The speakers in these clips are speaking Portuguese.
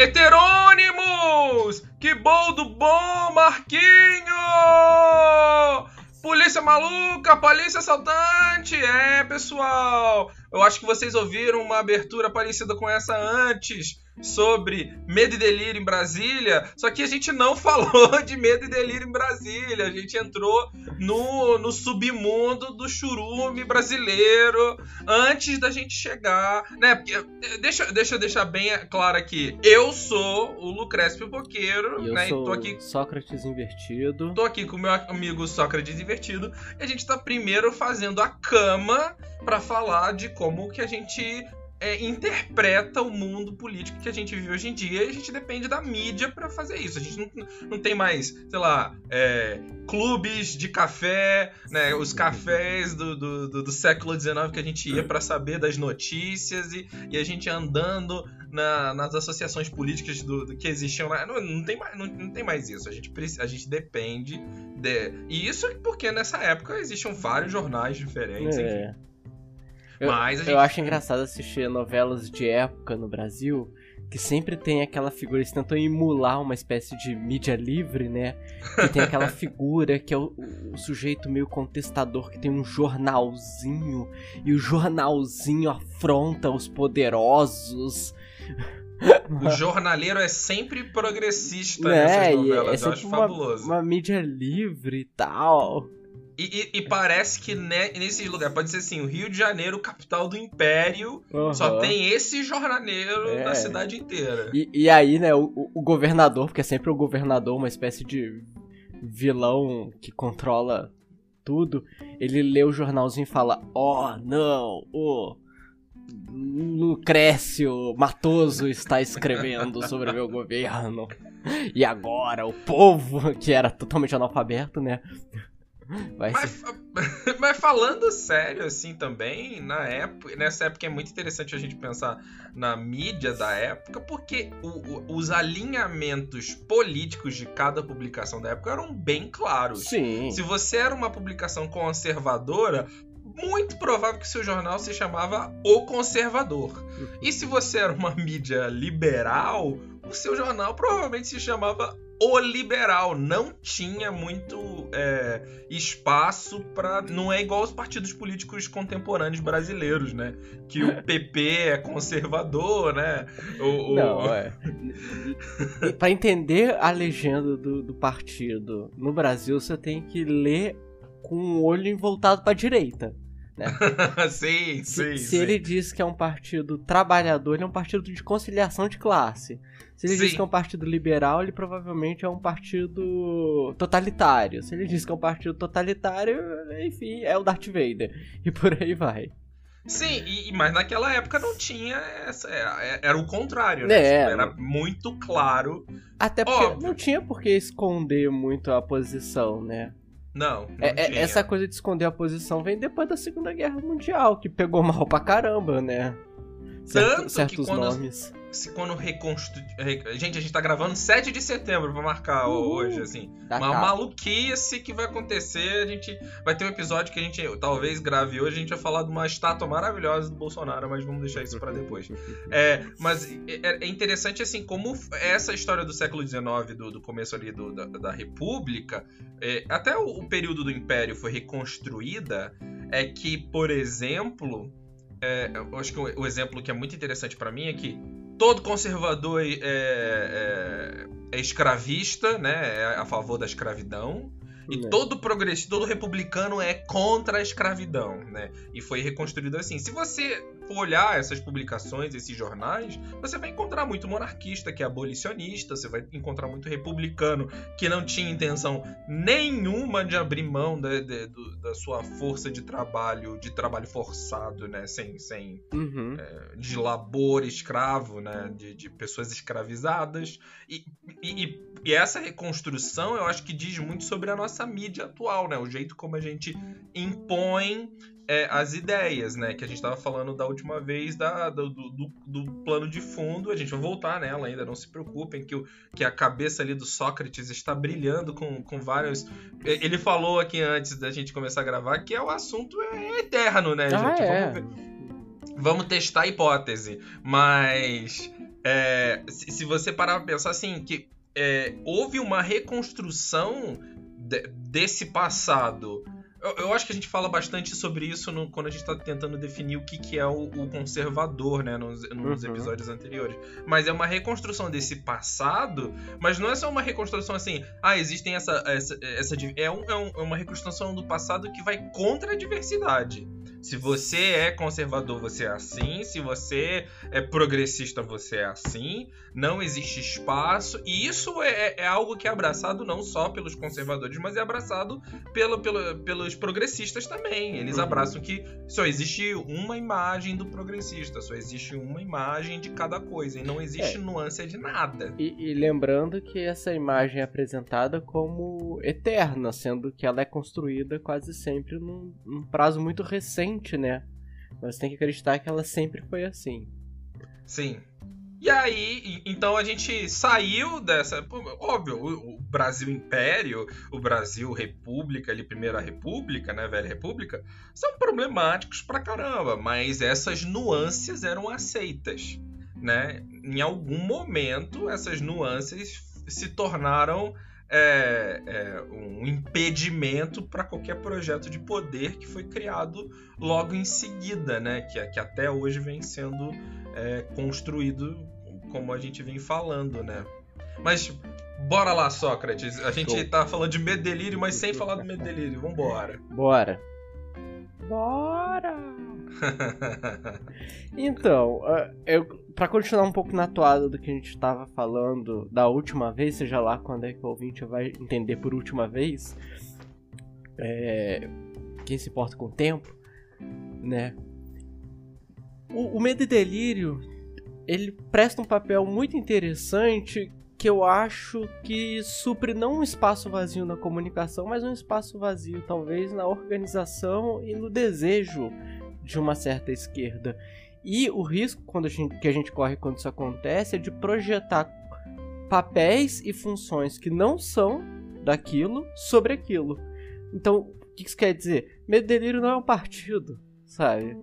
Heterônimos! Que boldo bom, Marquinho! Polícia maluca, polícia assaltante! É, pessoal, eu acho que vocês ouviram uma abertura parecida com essa antes, sobre Medo e Delírio em Brasília, só que a gente não falou de Medo e Delírio em Brasília, a gente entrou no submundo do churume brasileiro antes da gente chegar, né? Porque, deixa eu deixar bem claro aqui, eu sou o Lucrécio Boqueiro, e eu, né? Sou, tô aqui, Sócrates Invertido. Tô aqui com o meu amigo Sócrates Invertido, e a gente tá primeiro fazendo a cama pra falar de como que a gente... interpreta o mundo político que a gente vive hoje em dia, e a gente depende da mídia pra fazer isso. A gente não tem mais, sei lá, clubes de café, né, os cafés do século XIX que a gente ia pra saber das notícias, e a gente andando nas associações políticas que existiam lá. Não tem mais isso. A gente depende de... E isso porque nessa época existiam vários jornais diferentes, enfim. Eu acho engraçado assistir novelas de época no Brasil, que sempre tem aquela figura, eles tentam emular uma espécie de mídia livre, né? Que tem aquela figura que é o sujeito meio contestador, que tem um jornalzinho, e o jornalzinho afronta os poderosos. O jornaleiro é sempre progressista nessas novelas, eu acho fabuloso. Uma mídia livre e tal... E parece que nesse lugar, pode ser assim, o Rio de Janeiro, capital do Império, só tem esse jornaleiro na cidade inteira. E aí, né, o governador, porque é sempre o governador, uma espécie de vilão que controla tudo, ele lê o jornalzinho e fala, não, o Lucrécio Matoso está escrevendo sobre o meu governo. E agora o povo, que era totalmente analfabeto, né... Mas falando sério, assim, também, nessa época é muito interessante a gente pensar na mídia da época, porque os alinhamentos políticos de cada publicação da época eram bem claros. Sim. Se você era uma publicação conservadora, muito provável que o seu jornal se chamava O Conservador. E se você era uma mídia liberal, o seu jornal provavelmente se chamava O Liberal. Não tinha muito espaço pra... Não é igual aos partidos políticos contemporâneos brasileiros, né? Que o PP é conservador, né? Pra entender a legenda do partido no Brasil, você tem que ler com o olho voltado pra direita, né? Sim, sim. Ele diz que é um partido trabalhador, ele é um partido de conciliação de classe. Se ele diz que é um partido liberal, ele provavelmente é um partido totalitário. Se ele diz que é um partido totalitário, enfim, é o Darth Vader. E por aí vai. Sim, mas naquela época não tinha essa... Era o contrário, né? Era muito claro. Até porque não tinha por que esconder muito a posição, né? Não tinha. Essa coisa de esconder a posição vem depois da Segunda Guerra Mundial, que pegou mal pra caramba, né? Certos nomes... Quando reconstru... Gente, a gente tá gravando 7 de setembro pra marcar hoje, assim. Tá, uma maluquice que vai acontecer. A gente vai ter um episódio que a gente talvez grave hoje. A gente vai falar de uma estátua maravilhosa do Bolsonaro, mas vamos deixar isso pra depois. Mas é interessante, assim, como essa história do século XIX, do começo ali da República, até o período do Império foi reconstruída, é que, por exemplo... eu acho que o exemplo que é muito interessante pra mim é que todo conservador é escravista, né? É a favor da escravidão. E todo progressista, todo republicano é contra a escravidão, né? E foi reconstruído assim. Se você for olhar essas publicações, esses jornais, você vai encontrar muito monarquista que é abolicionista, você vai encontrar muito republicano que não tinha intenção nenhuma de abrir mão da sua força de trabalho forçado, né? Sem de labor escravo, né? De pessoas escravizadas. E essa reconstrução, eu acho que diz muito sobre a nossa mídia atual, né? O jeito como a gente impõe as ideias, né? Que a gente tava falando da última vez do plano de fundo. A gente vai voltar nela ainda, não se preocupem, que a cabeça ali do Sócrates está brilhando com vários... Ele falou aqui antes da gente começar a gravar que o assunto é eterno, né, gente? Vamos testar a hipótese, mas... se você parar pra pensar assim, que houve uma reconstrução desse passado. Eu acho que a gente fala bastante sobre isso quando a gente está tentando definir o que é o conservador, né, nos episódios anteriores. Mas é uma reconstrução desse passado, mas não é só uma reconstrução assim, existem uma reconstrução do passado que vai contra a diversidade. Se você é conservador, você é assim. Se você é progressista, você é assim. Não existe espaço. E isso é algo que é abraçado não só pelos conservadores, mas é abraçado pelos progressistas também. Eles abraçam que só existe uma imagem do progressista, só existe uma imagem de cada coisa, e não existe nuance de nada. E lembrando que essa imagem é apresentada como eterna, sendo que ela é construída quase sempre num prazo muito recente, né? Mas tem que acreditar que ela sempre foi assim. Sim. E aí, então a gente saiu dessa... Óbvio, o Brasil Império, o Brasil República, ali Primeira República, né? Velha República, são problemáticos pra caramba, mas essas nuances eram aceitas, né? Em algum momento, essas nuances se tornaram... um impedimento para qualquer projeto de poder que foi criado logo em seguida, né? Que até hoje vem sendo construído, como a gente vem falando, né? Mas bora lá, Sócrates. A gente tá falando de Medo e Delírio, mas sem falar do Medo e Delírio. Vambora. Bora! Então, pra continuar um pouco na toada do que a gente estava falando da última vez, seja lá quando é que o ouvinte vai entender por última vez, quem se importa com o tempo, né? O Medo e Delírio, ele presta um papel muito interessante que eu acho que supre não um espaço vazio na comunicação, mas um espaço vazio, talvez, na organização e no desejo de uma certa esquerda. E o risco que a gente corre quando isso acontece é de projetar papéis e funções que não são daquilo sobre aquilo. Então, o que isso quer dizer? Medo e Delírio não é um partido, sabe?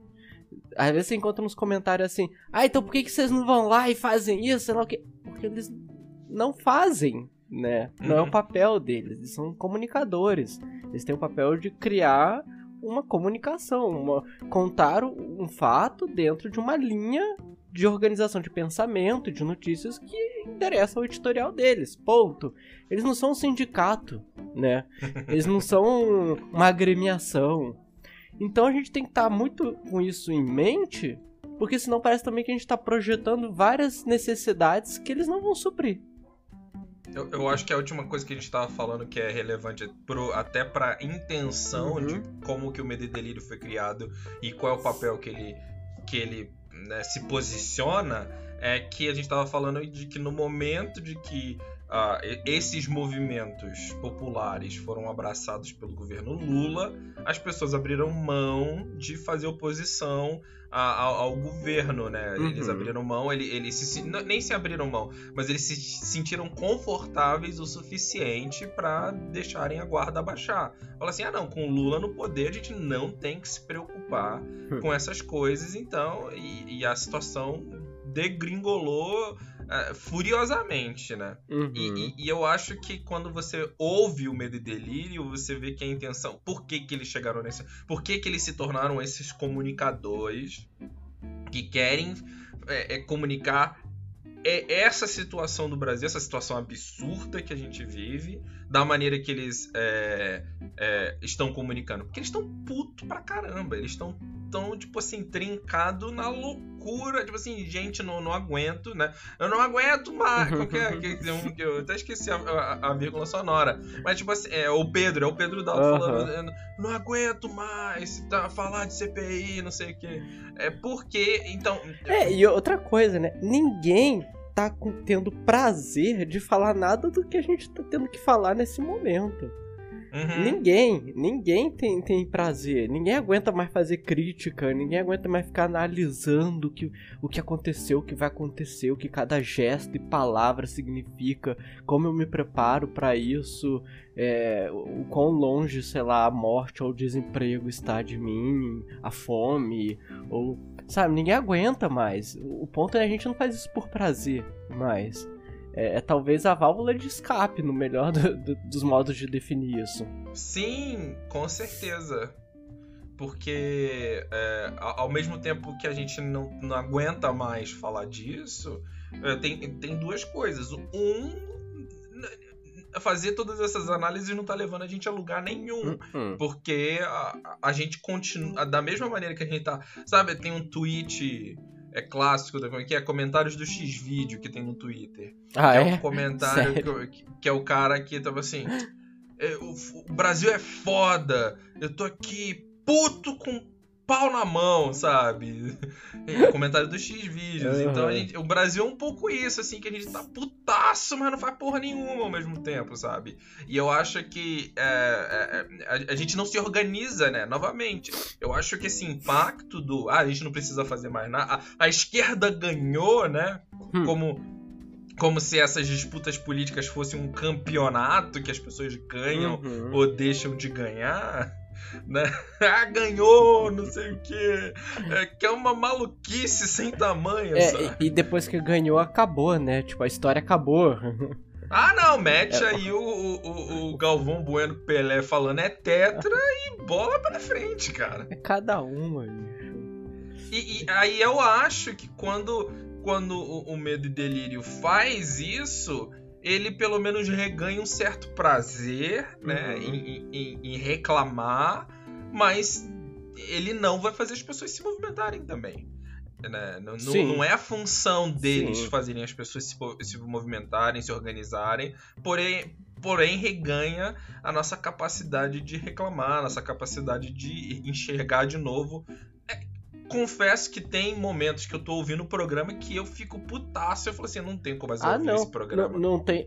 Às vezes você encontra uns comentários assim, então por que vocês não vão lá e fazem isso? Sei lá o quê. Porque eles... não fazem, né? Não é o papel deles, eles são comunicadores. Eles têm o papel de criar uma comunicação, contar um fato dentro de uma linha de organização de pensamento, de notícias que interessa ao editorial deles, ponto. Eles não são um sindicato, né? Eles não são uma agremiação. Então a gente tem que estar muito com isso em mente, porque senão parece também que a gente está projetando várias necessidades que eles não vão suprir. Eu acho que a última coisa que a gente estava falando que é relevante até para a intenção de como que o Medo e Delírio foi criado e qual é o papel que ele né, se posiciona, é que a gente estava falando de que no momento de que esses movimentos populares foram abraçados pelo governo Lula, as pessoas abriram mão de fazer oposição ao governo, né? Eles abriram mão, nem se abriram mão, mas eles se sentiram confortáveis o suficiente para deixarem a guarda abaixar. Falaram assim, com o Lula no poder a gente não tem que se preocupar com essas coisas, então, e a situação degringolou furiosamente, né? E eu acho que quando você ouve o Medo e Delírio, você vê que a intenção... Por que eles chegaram nesse... Por que eles se tornaram esses comunicadores que querem comunicar essa situação do Brasil, essa situação absurda que a gente vive, da maneira que eles estão comunicando. Porque eles estão puto pra caramba. Eles estão tipo assim, trincado na loucura. Tipo assim, gente, não aguento, né? Eu não aguento mais. Eu até esqueci a vírgula sonora. Mas tipo assim, é o Pedro Dalto falando, não aguento mais falar de CPI, não sei o quê. É porque, então... E outra coisa, né? Ninguém tá tendo prazer de falar nada do que a gente tá tendo que falar nesse momento. Uhum. Ninguém tem prazer, ninguém aguenta mais fazer crítica, ninguém aguenta mais ficar analisando o que aconteceu, o que vai acontecer, o que cada gesto e palavra significa, como eu me preparo pra isso, o quão longe, sei lá, a morte ou o desemprego está de mim, a fome, ou... Sabe, ninguém aguenta mais. O ponto é que a gente não faz isso por prazer mais. É talvez a válvula de escape, no melhor dos modos de definir isso. Sim, com certeza. Porque ao mesmo tempo que a gente não aguenta mais falar disso, tem duas coisas. Fazer todas essas análises não tá levando a gente a lugar nenhum. Porque a gente continua... Da mesma maneira que a gente tá... Sabe, tem um tweet... É clássico, que é comentários do Xvideo que tem no Twitter. Ah, que é? Um comentário que é o cara que tava assim... O Brasil é foda, eu tô aqui puto com pau na mão, sabe? É, comentário do Xvideo. Uhum. Então o Brasil é um pouco isso, assim, que a gente tá putaço, mas não faz porra nenhuma ao mesmo tempo, sabe? E eu acho que a gente não se organiza, né? Novamente. Eu acho que esse impacto do a gente não precisa fazer mais nada. A esquerda ganhou, né? Como se essas disputas políticas fossem um campeonato que as pessoas ganham ou deixam de ganhar. Né? Ah, ganhou, não sei o quê. Que é uma maluquice sem tamanho, sabe? E depois que ganhou, acabou, né? Tipo, a história acabou. Ah, não, mete aí o Galvão Bueno Pelé falando é tetra e bola pra frente, cara. É cada uma. E aí eu acho que quando o Medo e Delírio faz isso... Ele pelo menos reganha um certo prazer, né, em reclamar, mas ele não vai fazer as pessoas se movimentarem também. Né? Não é a função deles fazerem as pessoas se movimentarem, se organizarem, porém reganha a nossa capacidade de reclamar, a nossa capacidade de enxergar de novo. Confesso que tem momentos que eu tô ouvindo o programa que eu fico putaço. Eu falo assim, não tem como mais ouvir esse programa.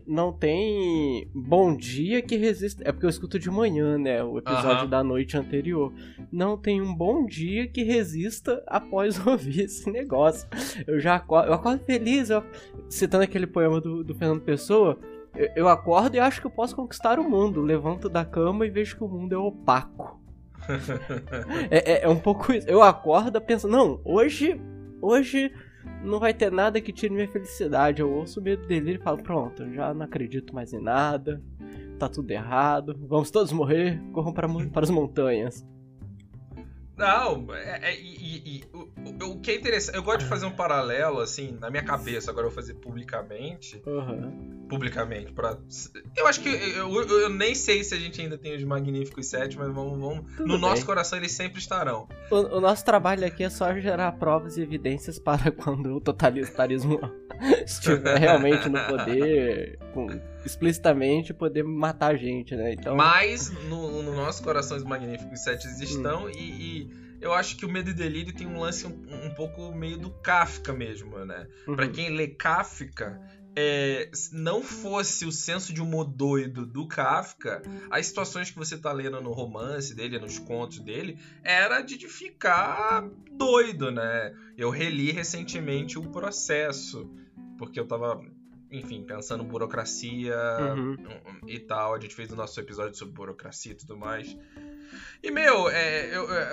Não tem bom dia que resista. É porque eu escuto de manhã, né? O episódio da noite anterior. Não tem um bom dia que resista após ouvir esse negócio. Eu acordo feliz, citando aquele poema do Fernando Pessoa. Eu acordo e acho que eu posso conquistar o mundo. Levanto da cama e vejo que o mundo é opaco. É um pouco isso. Eu acordo pensando, não, hoje não vai ter nada que tire minha felicidade. Eu ouço o Medo e Delírio e falo, pronto, já não acredito mais em nada, tá tudo errado, vamos todos morrer, corram para as montanhas. Não, o que é interessante, eu gosto de fazer um paralelo, assim, na minha cabeça, agora eu vou fazer publicamente. Publicamente, pra... Eu acho que, eu nem sei se a gente ainda tem os Magníficos 7, mas vamos no nosso coração eles sempre estarão. O nosso trabalho aqui é só gerar provas e evidências para quando o totalitarismo estiver realmente no poder, explicitamente poder matar a gente, né? Então... Mas no nosso coração os Magníficos 7 estão e eu acho que o Medo e Delírio tem um lance um pouco meio do Kafka mesmo, né? Pra quem lê Kafka, se não fosse o senso de humor doido do Kafka, as situações que você tá lendo no romance dele, nos contos dele, era de ficar doido, né? Eu reli recentemente O Processo, porque eu tava... Enfim, pensando em burocracia e tal. A gente fez o nosso episódio sobre burocracia e tudo mais. E, meu,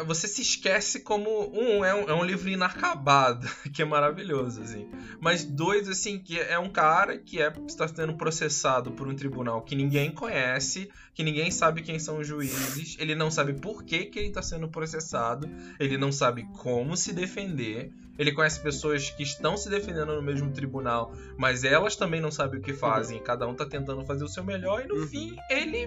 você se esquece como... Um livro inacabado, que é maravilhoso, assim. Mas dois, assim, que é um cara que está sendo processado por um tribunal que ninguém conhece, que ninguém sabe quem são os juízes, ele não sabe por que ele está sendo processado, ele não sabe como se defender, ele conhece pessoas que estão se defendendo no mesmo tribunal, mas elas também não sabem o que fazem, cada um está tentando fazer o seu melhor, e no fim, ele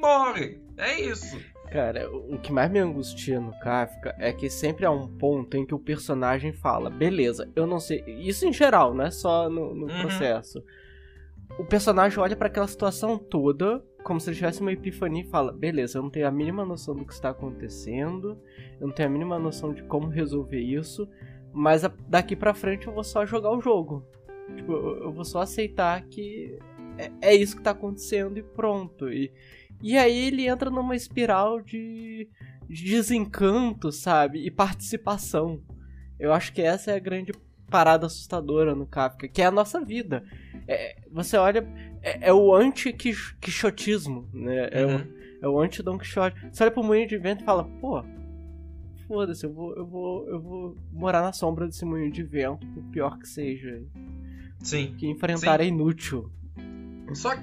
morre. É isso. Cara, o que mais me angustia no Kafka é que sempre há um ponto em que o personagem fala, beleza, eu não sei. Isso em geral, não é só no processo. O personagem olha pra aquela situação toda como se ele tivesse uma epifania e fala, beleza, eu não tenho a mínima noção do que está acontecendo, eu não tenho a mínima noção de como resolver isso, mas daqui pra frente eu vou só jogar o jogo. Tipo, eu vou só aceitar que é isso que tá acontecendo e pronto. E aí ele entra numa espiral de desencanto, sabe? E participação. Eu acho que essa é a grande parada assustadora no Kafka, que é a nossa vida. Você olha, é o anti-quixotismo, né? É o anti-Dom Quixote. Você olha pro moinho de vento e fala, pô, foda-se, eu vou morar na sombra desse moinho de vento, o pior que seja. Sim. Que enfrentar é inútil. Só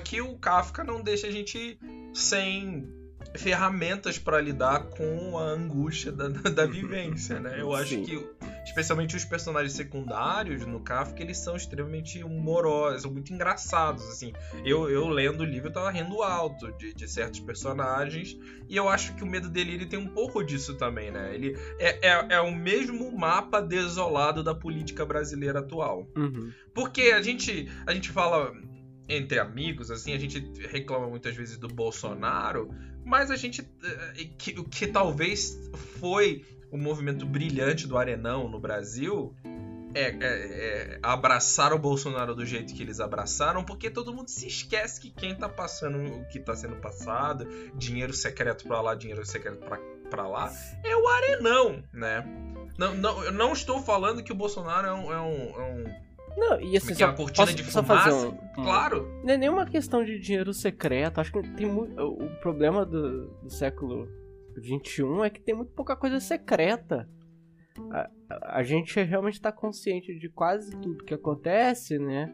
que o Kafka não deixa a gente sem ferramentas para lidar com a angústia da vivência, né? Eu acho que, especialmente os personagens secundários no Kafka, eles são extremamente humorosos, são muito engraçados, assim. Eu lendo o livro, eu tava rindo alto de certos personagens, e eu acho que o Medo e Delírio tem um pouco disso também, né? Ele é o mesmo mapa desolado da política brasileira atual. Uhum. Porque a gente fala... entre amigos, assim, a gente reclama muitas vezes do Bolsonaro, mas a gente, que talvez foi o movimento brilhante do Arenão no Brasil, abraçar o Bolsonaro do jeito que eles abraçaram, porque todo mundo se esquece que quem tá passando o que tá sendo passado, dinheiro secreto pra lá, dinheiro secreto pra lá, é o Arenão, né? Eu não estou falando que o Bolsonaro Não, e assim, só, posso fazer claro. Não é nenhuma questão de dinheiro secreto. Acho que tem muito... O problema do século XXI é que tem muito pouca coisa secreta. A gente realmente tá consciente de quase tudo que acontece, né?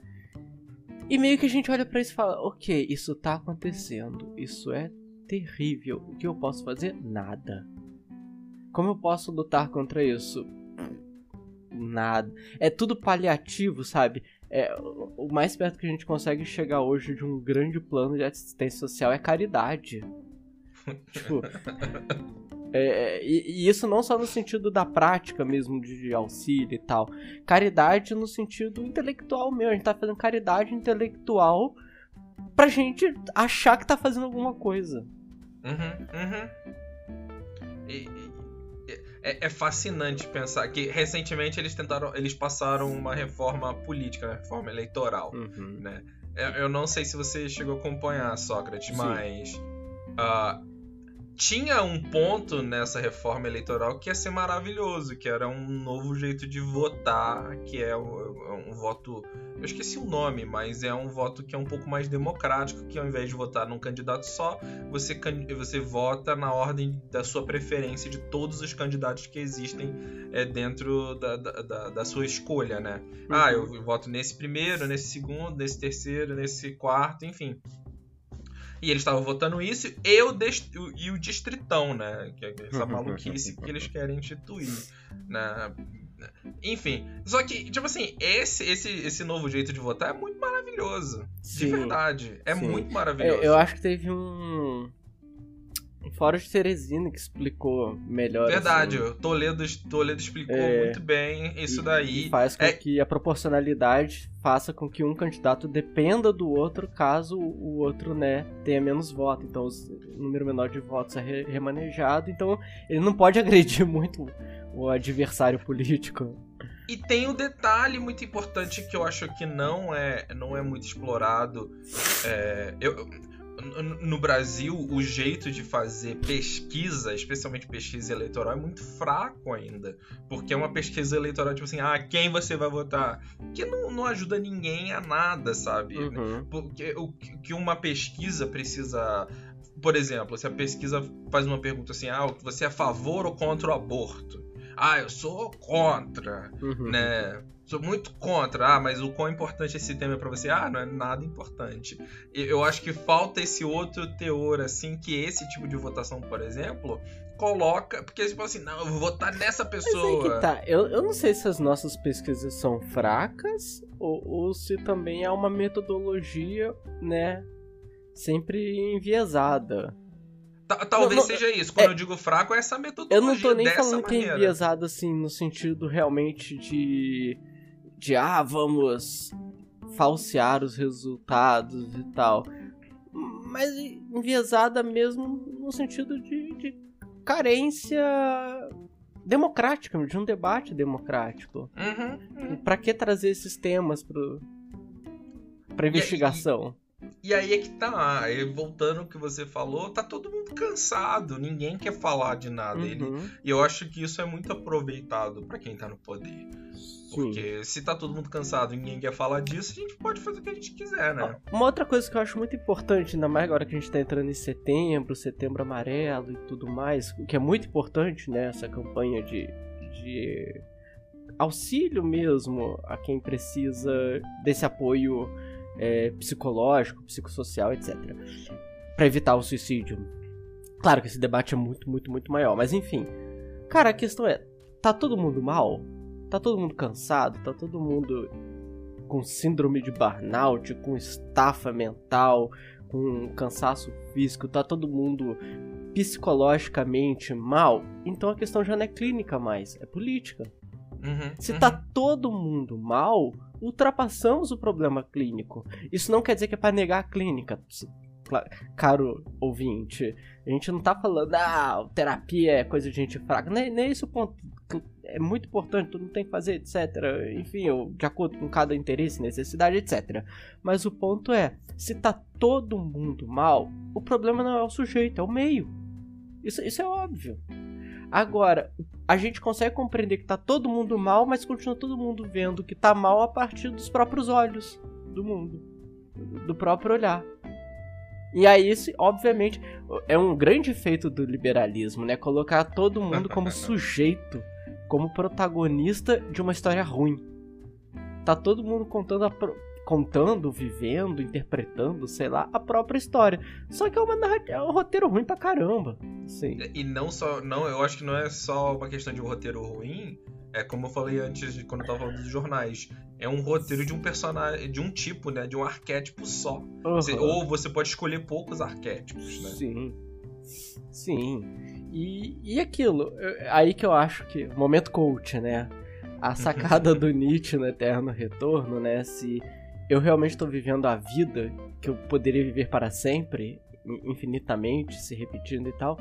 E meio que a gente olha pra isso e fala, ok, isso tá acontecendo, isso é terrível. O que eu posso fazer? Nada. Como eu posso lutar contra isso? Nada. É tudo paliativo, sabe? O mais perto que a gente consegue chegar hoje de um grande plano de assistência social é caridade. Tipo, e isso não só no sentido da prática mesmo, de auxílio e tal. Caridade no sentido intelectual mesmo. A gente tá fazendo caridade intelectual pra gente achar que tá fazendo alguma coisa. É fascinante pensar que recentemente eles passaram uma reforma política, uma reforma eleitoral, né? Eu não sei se você chegou a acompanhar, Sócrates, sim, mas tinha um ponto nessa reforma eleitoral que ia ser maravilhoso, que era um novo jeito de votar, que é um voto... Eu esqueci o nome, mas é um voto que é um pouco mais democrático, que ao invés de votar num candidato só, você vota na ordem da sua preferência de todos os candidatos que existem dentro da sua escolha, né? Ah, eu voto nesse primeiro, nesse segundo, nesse terceiro, nesse quarto, enfim. E eles estavam votando isso e o distritão, né? Que é essa maluquice que eles querem instituir, né? Enfim, só que, tipo assim, esse novo jeito de votar é muito maravilhoso. Sim, de verdade, muito maravilhoso. Eu acho que teve um Fórum de Teresina que explicou melhor. Verdade, assim. Toledo explicou muito bem isso daí. E faz com que a proporcionalidade faça com que um candidato dependa do outro caso o outro, né, tenha menos voto. Então, o número menor de votos é remanejado. Então, ele não pode agredir muito o adversário político. E tem um detalhe muito importante que eu acho que não é muito explorado. No Brasil, o jeito de fazer pesquisa, especialmente pesquisa eleitoral, é muito fraco ainda. Porque é uma pesquisa eleitoral tipo assim, quem você vai votar? Que não ajuda ninguém a nada, sabe? Porque o que uma pesquisa precisa... Por exemplo, se a pesquisa faz uma pergunta assim, você é a favor ou contra o aborto? Eu sou contra, né? Sou muito contra, mas o quão importante esse tema é pra você? Não é nada importante. Eu acho que falta esse outro teor, assim, que esse tipo de votação, por exemplo, coloca... Porque eles falam assim, não, eu vou votar nessa pessoa. Mas aí que tá, eu não sei se as nossas pesquisas são fracas ou se também há uma metodologia, né, sempre enviesada. Talvez não, seja isso. Quando eu digo fraco, é essa metodologia. Eu não tô nem falando que é enviesado, assim, no sentido realmente de vamos falsear os resultados e tal. Mas enviesada mesmo no sentido de carência democrática, de um debate democrático. Pra que trazer esses temas pro... para investigação. E aí é que tá, voltando ao que você falou, tá todo mundo cansado, ninguém quer falar de nada. Uhum. E eu acho que isso é muito aproveitado pra quem tá no poder. Sim. Porque se tá todo mundo cansado e ninguém quer falar disso, a gente pode fazer o que a gente quiser, né? Uma outra coisa que eu acho muito importante, ainda mais agora que a gente tá entrando em setembro, setembro amarelo e tudo mais, o que é muito importante, né, essa campanha de auxílio mesmo a quem precisa desse apoio psicológico, psicossocial, etc. Pra evitar o suicídio. Claro que esse debate é muito, muito, muito maior, mas enfim. Cara, a questão é, tá todo mundo mal? Tá todo mundo cansado? Tá todo mundo com síndrome de burnout, com estafa mental, com cansaço físico? Tá todo mundo psicologicamente mal? Então a questão já não é clínica mais, é política. Se tá todo mundo mal, ultrapassamos o problema clínico. Isso não quer dizer que é pra negar a clínica, caro ouvinte. A gente não tá falando, terapia é coisa de gente fraca. Nem esse o ponto. É muito importante, todo mundo tem que fazer, etc. Enfim, de acordo com cada interesse, necessidade, etc. Mas o ponto é, se tá todo mundo mal, o problema não é o sujeito, é o meio. Isso é óbvio. Agora, a gente consegue compreender que tá todo mundo mal, mas continua todo mundo vendo que tá mal a partir dos próprios olhos do mundo, do próprio olhar. E aí isso, obviamente, é um grande efeito do liberalismo, né? Colocar todo mundo como sujeito, como protagonista de uma história ruim. Tá todo mundo contando, vivendo, interpretando, sei lá, a própria história. Só que é um roteiro ruim pra caramba. Sim. E não só. Não, eu acho que não é só uma questão de um roteiro ruim. É como eu falei antes, quando eu tava falando dos jornais. É um roteiro de um personagem, de um tipo, né? De um arquétipo só. Uhum. Ou você pode escolher poucos arquétipos, né? Sim. Sim. E aquilo. Aí que eu acho que. Momento coach, né? A sacada do Nietzsche no Eterno Retorno, né? Se eu realmente estou vivendo a vida que eu poderia viver para sempre, infinitamente, se repetindo e tal.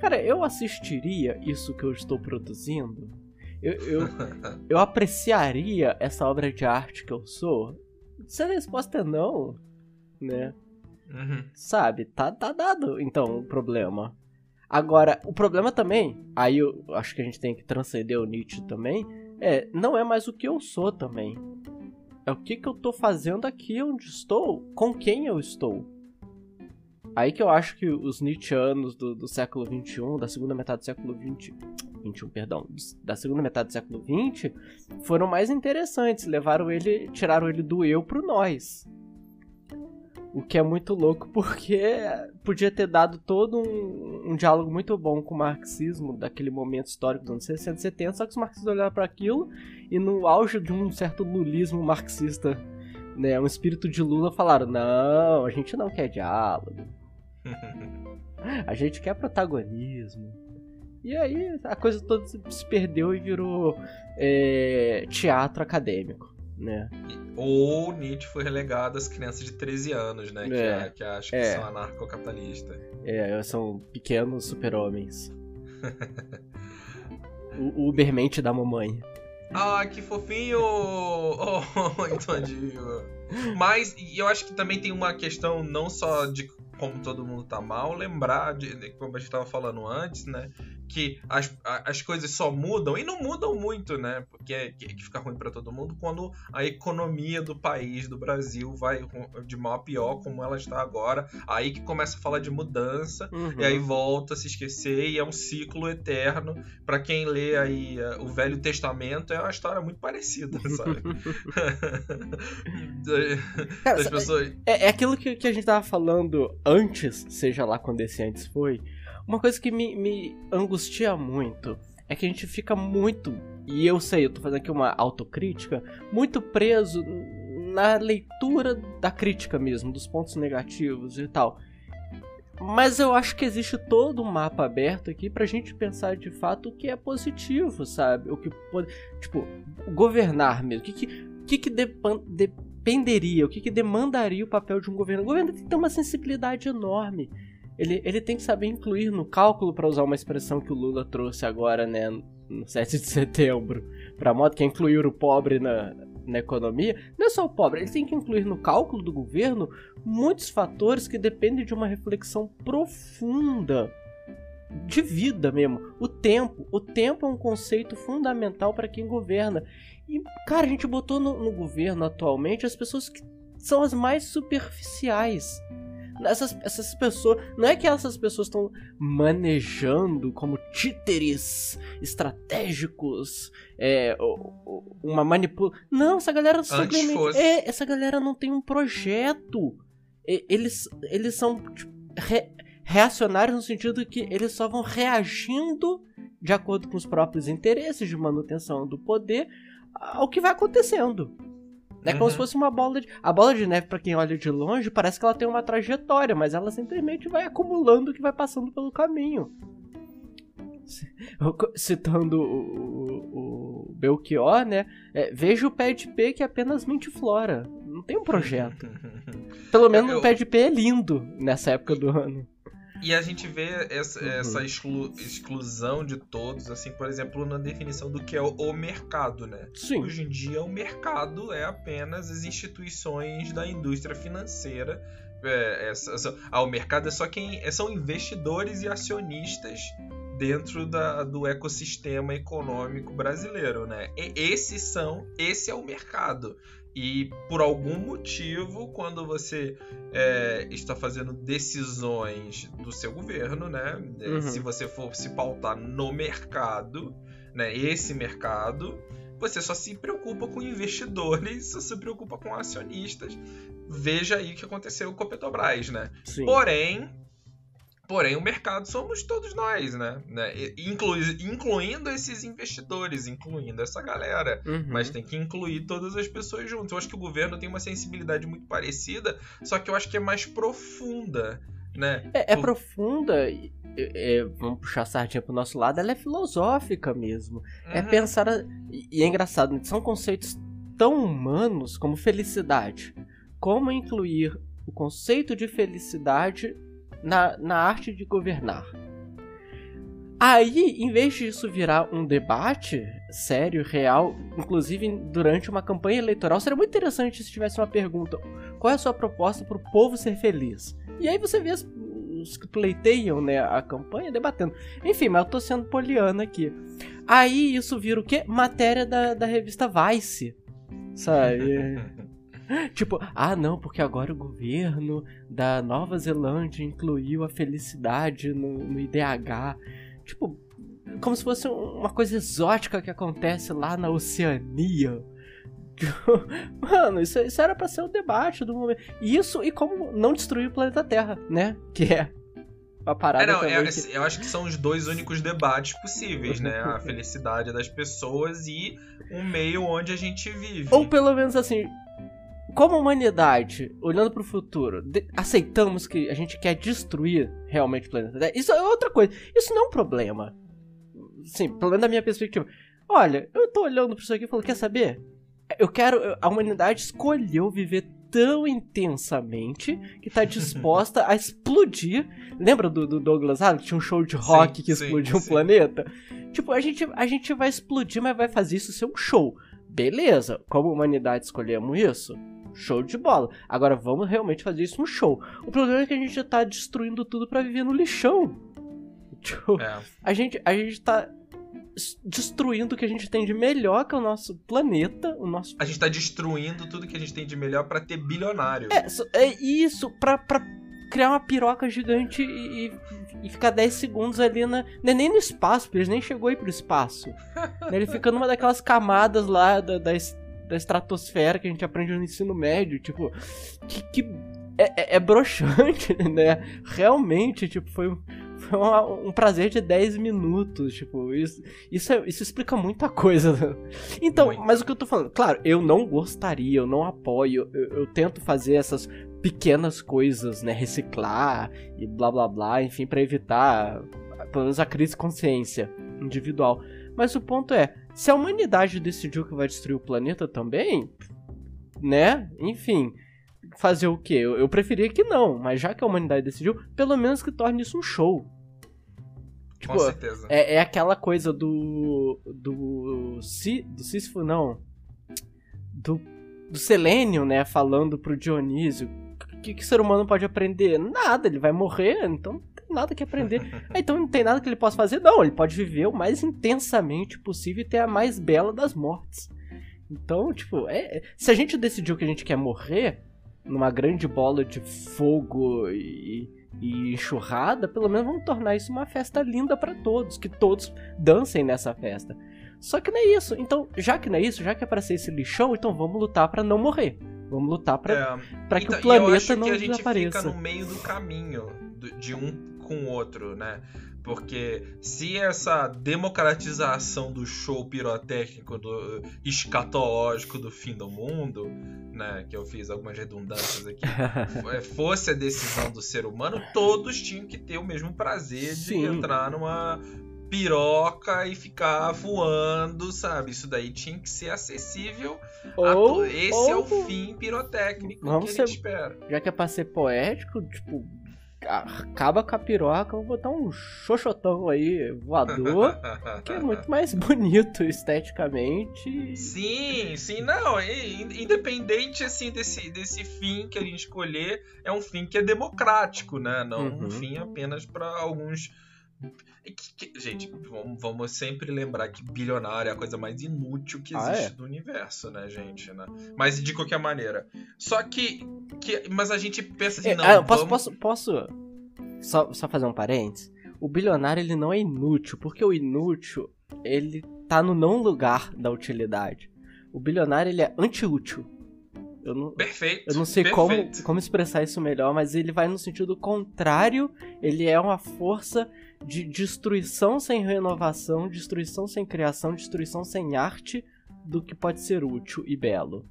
Cara, eu assistiria isso que eu estou produzindo? Eu apreciaria essa obra de arte que eu sou? Se a resposta é não, né? Uhum. Sabe, tá dado, então, o problema. Agora, o problema também, aí eu acho que a gente tem que transcender o Nietzsche também, não é mais o que eu sou também. É o que eu tô fazendo aqui onde estou, com quem eu estou. Aí que eu acho que os Nietzscheanos do século XXI, da segunda metade do século XXI, perdão, da segunda metade do século XX, foram mais interessantes, tiraram ele do eu pro nós. O que é muito louco porque podia ter dado todo um diálogo muito bom com o marxismo daquele momento histórico dos anos 60 e 70, só que os marxistas olharam para aquilo e no auge de um certo lulismo marxista, né, um espírito de Lula, falaram, não, a gente não quer diálogo, a gente quer protagonismo. E aí a coisa toda se perdeu e virou teatro acadêmico. Né? Ou Nietzsche foi relegado às crianças de 13 anos, né? Que acho que são anarcocapitalistas. São pequenos super-homens. O Ubermente da mamãe. Ah, que fofinho! Entendinho. Mas eu acho que também tem uma questão não só de como todo mundo tá mal, lembrar de como a gente tava falando antes, né? Que as coisas só mudam, e não mudam muito, né? Porque que fica ruim pra todo mundo quando a economia do país, do Brasil, vai de mal a pior, como ela está agora. Aí que começa a falar de mudança, e aí volta a se esquecer, e é um ciclo eterno. Pra quem lê aí o Velho Testamento, é uma história muito parecida, sabe? Das pessoas... é aquilo que a gente tava falando antes, seja lá quando esse antes foi. Uma coisa que me angustia muito é que a gente fica muito, e eu sei, eu tô fazendo aqui uma autocrítica, muito preso na leitura da crítica mesmo, dos pontos negativos e tal. Mas eu acho que existe todo um mapa aberto aqui pra gente pensar de fato o que é positivo, sabe? O que pode, tipo, governar mesmo. O que dependeria, o que demandaria o papel de um governo? O governo tem que ter uma sensibilidade enorme. Ele tem que saber incluir no cálculo, para usar uma expressão que o Lula trouxe agora, né, no 7 de setembro, para modo que é incluir o pobre na economia, não é só o pobre, eles têm que incluir no cálculo do governo muitos fatores que dependem de uma reflexão profunda de vida mesmo. O tempo é um conceito fundamental para quem governa. E, cara, a gente botou no governo atualmente as pessoas que são as mais superficiais. Essas pessoas, não é que essas pessoas estão manejando como títeres estratégicos, uma manipulação. Não, essa galera simplesmente. Essa galera não tem um projeto. Eles são tipo, reacionários no sentido que eles só vão reagindo de acordo com os próprios interesses de manutenção do poder ao que vai acontecendo. É como se fosse uma bola de... A bola de neve, pra quem olha de longe, parece que ela tem uma trajetória, mas ela simplesmente vai acumulando o que vai passando pelo caminho. Citando o Belchior, né? Veja o pé de pé que apenas mintiflora. Não tem um projeto. Pelo menos o pé de pé é lindo nessa época do ano. E a gente vê essa exclusão de todos, assim, por exemplo, na definição do que é o mercado, né? Sim. Hoje em dia, o mercado é apenas as instituições da indústria financeira. O mercado é só são investidores e acionistas dentro do ecossistema econômico brasileiro, né? Esse é o mercado. E por algum motivo, quando você está fazendo decisões do seu governo, né? Se você for se pautar no mercado, né? Esse mercado, você só se preocupa com investidores, só se preocupa com acionistas. Veja aí o que aconteceu com a Petrobras, né? Sim. Porém, o mercado somos todos nós, né? Incluindo esses investidores, incluindo essa galera. Mas tem que incluir todas as pessoas juntas. Eu acho que o governo tem uma sensibilidade muito parecida, só que eu acho que é mais profunda, né? Profunda, vamos puxar a sardinha pro nosso lado, ela é filosófica mesmo. É pensar... E é engraçado, são conceitos tão humanos como felicidade. Como incluir o conceito de felicidade... Na arte de governar. Aí, em vez disso virar um debate sério, real, inclusive durante uma campanha eleitoral, seria muito interessante se tivesse uma pergunta: qual é a sua proposta para o povo ser feliz? E aí você vê os que pleiteiam, né, a campanha debatendo. Enfim, mas eu tô sendo poliana aqui. Aí isso vira o quê? Matéria da revista Vice. Sabe? Tipo, não, porque agora o governo da Nova Zelândia incluiu a felicidade no IDH. Tipo, como se fosse uma coisa exótica que acontece lá na Oceania. Mano, isso era pra ser o debate do momento. Isso e como não destruir o planeta Terra, né? Que é a parada também. Eu acho que são os dois únicos debates possíveis, né? A felicidade das pessoas e o meio onde a gente vive. Ou pelo menos assim... Como a humanidade, olhando pro futuro, aceitamos que a gente quer destruir realmente o planeta Terra. Isso é outra coisa. Isso não é um problema. Sim, pelo menos da minha perspectiva. Olha, eu tô olhando pra isso aqui e falo, quer saber? A humanidade escolheu viver tão intensamente que tá disposta a explodir. Lembra do Douglas Adams, que tinha um show de rock que explodiu o planeta? Tipo, a gente vai explodir, mas vai fazer isso ser um show. Beleza, como a humanidade escolhemos isso... Show de bola. Agora vamos realmente fazer isso um show. O problema é que a gente já tá destruindo tudo pra viver no lixão. A gente tá destruindo o que a gente tem de melhor, que é o nosso planeta. A gente tá destruindo tudo que a gente tem de melhor pra ter bilionário. É isso, pra criar uma piroca gigante e ficar 10 segundos ali nem no espaço, porque ele nem chegou aí pro espaço. Ele fica numa daquelas camadas lá da estratosfera que a gente aprende no ensino médio, tipo, que é broxante, né? Realmente, tipo, foi um prazer de 10 minutos, tipo, isso explica muita coisa. Então, mas o que eu tô falando, claro, eu não gostaria, eu não apoio, eu tento fazer essas pequenas coisas, né, reciclar e blá blá blá, enfim, pra evitar, pelo menos, a crise de consciência individual. Mas o ponto é, se a humanidade decidiu que vai destruir o planeta também, né? Enfim, fazer o quê? Eu preferia que não, mas já que a humanidade decidiu, pelo menos que torne isso um show. Tipo, com certeza. É aquela coisa do Sísifo, não. do Selênio, né, falando pro Dionísio, o que o ser humano pode aprender? Nada, ele vai morrer, então não tem nada que aprender. Então não tem nada que ele possa fazer? Não, ele pode viver o mais intensamente possível e ter a mais bela das mortes. Então, tipo, se a gente decidiu que a gente quer morrer numa grande bola de fogo e enxurrada, pelo menos vamos tornar isso uma festa linda pra todos, que todos dancem nessa festa. Só que não é isso. Então, já que não é isso, já que é pra ser esse lixão, então vamos lutar pra não morrer. Vamos lutar pra que então, o planeta não desapareça. Eu acho que a gente fica no meio do caminho de um com o outro, né? Porque se essa democratização do show pirotécnico, do escatológico do fim do mundo, né, que eu fiz algumas redundâncias aqui, fosse a decisão do ser humano, todos tinham que ter o mesmo prazer de entrar numa piroca e ficar voando, sabe? Isso daí tinha que ser acessível. É o fim pirotécnico que a gente espera. Já que é pra ser poético, tipo, acaba com a piroca, vou botar um xoxotão aí, voador, que é muito mais bonito esteticamente. Sim, não, independente assim desse fim que a gente escolher, é um fim que é democrático, né? Não um fim apenas para alguns. Gente, vamos sempre lembrar que bilionário é a coisa mais inútil que existe no universo, né, gente? Né? Mas de qualquer maneira. Só que mas a gente pensa assim, Posso só fazer um parênteses? O bilionário, ele não é inútil, porque o inútil, ele tá no não lugar da utilidade. O bilionário, ele é anti-útil. Eu não sei como expressar isso melhor, mas ele vai no sentido contrário, ele é uma força de destruição sem renovação, destruição sem criação, destruição sem arte do que pode ser útil e belo.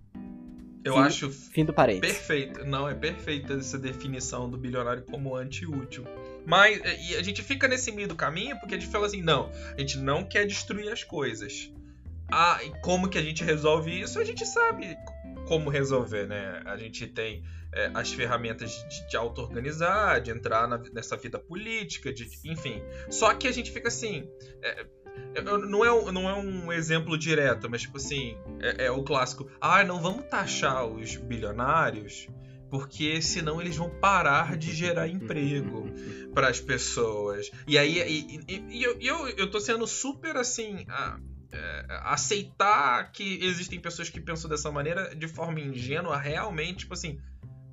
Eu acho fim do parênteses. Perfeito. Não, é perfeita essa definição do bilionário como anti-útil. Mas e a gente fica nesse meio do caminho porque a gente fala assim, não, a gente não quer destruir as coisas. Ah, e como que a gente resolve isso? A gente sabe como resolver, né? A gente tem as ferramentas de auto-organizar, de entrar nessa vida política, enfim. Só que a gente fica assim... Não é um exemplo direto, mas tipo assim, é o clássico. Não vamos taxar os bilionários, porque senão eles vão parar de gerar emprego para as pessoas. E aí... eu tô sendo super assim... aceitar que existem pessoas que pensam dessa maneira de forma ingênua, realmente, tipo assim,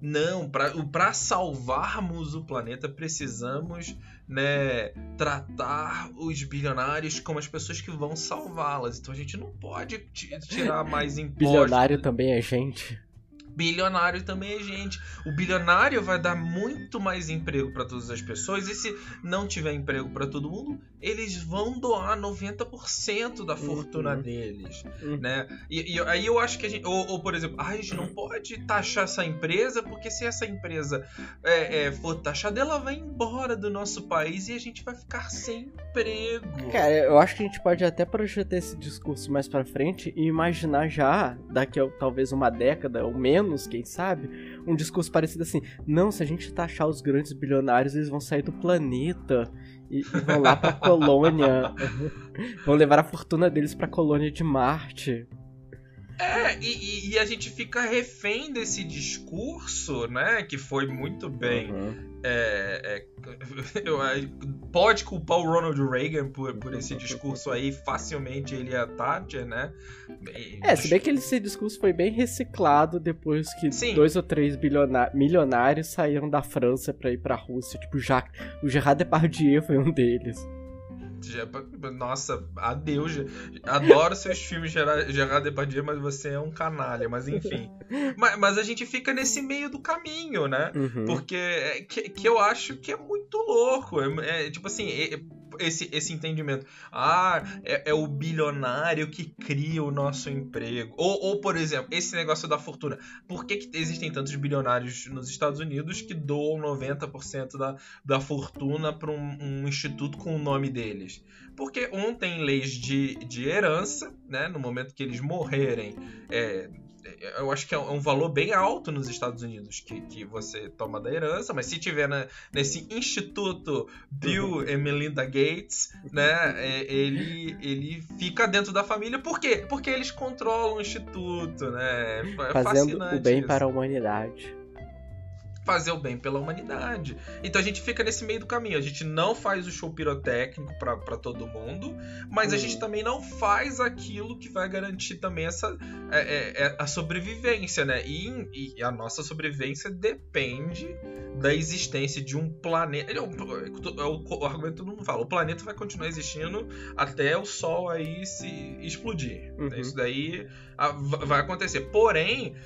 não, para salvarmos o planeta precisamos, né, tratar os bilionários como as pessoas que vão salvá-las, então a gente não pode tirar mais impostos. Bilionário também é gente. O bilionário vai dar muito mais emprego para todas as pessoas. E se não tiver emprego para todo mundo, eles vão doar 90% da fortuna deles, né? E aí eu acho que a gente... Ou por exemplo, a gente não pode taxar essa empresa, porque se essa empresa for taxada, ela vai embora do nosso país e a gente vai ficar sem emprego. Cara, eu acho que a gente pode até projetar esse discurso mais para frente e imaginar já, daqui a talvez uma década ou menos, quem sabe, um discurso parecido assim, não, se a gente taxar os grandes bilionários, eles vão sair do planeta e vão lá pra colônia, vão levar a fortuna deles pra colônia de Marte. E a gente fica refém desse discurso, né, que foi muito bem... pode culpar o Ronald Reagan por esse discurso aí, facilmente ele e a Thatcher, né? Se bem que esse discurso foi bem reciclado depois que 2 ou 3 milionários saíram da França pra ir pra Rússia, tipo, o Gerard Depardieu foi um deles. Nossa, adeus. Adoro seus filmes, Gerard Depardieu, mas você é um canalha, mas enfim. Mas a gente fica nesse meio do caminho, né? Porque que eu acho que é muito louco. Tipo assim, esse entendimento. É o bilionário que cria o nosso emprego. Ou, por exemplo, esse negócio da fortuna. Por que existem tantos bilionários nos Estados Unidos que doam 90% da fortuna para um instituto com o nome deles? Porque tem leis de herança, né? No momento que eles morrerem, eu acho que é um valor bem alto nos Estados Unidos que você toma da herança, mas se tiver nesse instituto Bill e Melinda Gates, né, ele fica dentro da família. Por quê? Porque eles controlam o instituto, né? É fazendo o bem para a humanidade. Fazer o bem pela humanidade. Então a gente fica nesse meio do caminho. A gente não faz o show pirotécnico pra todo mundo, mas a gente também não faz aquilo que vai garantir também a sobrevivência, né? E a nossa sobrevivência depende da existência de um planeta. O argumento todo mundo fala: o planeta vai continuar existindo até o Sol aí se explodir. Uhum. Isso daí vai acontecer. Porém,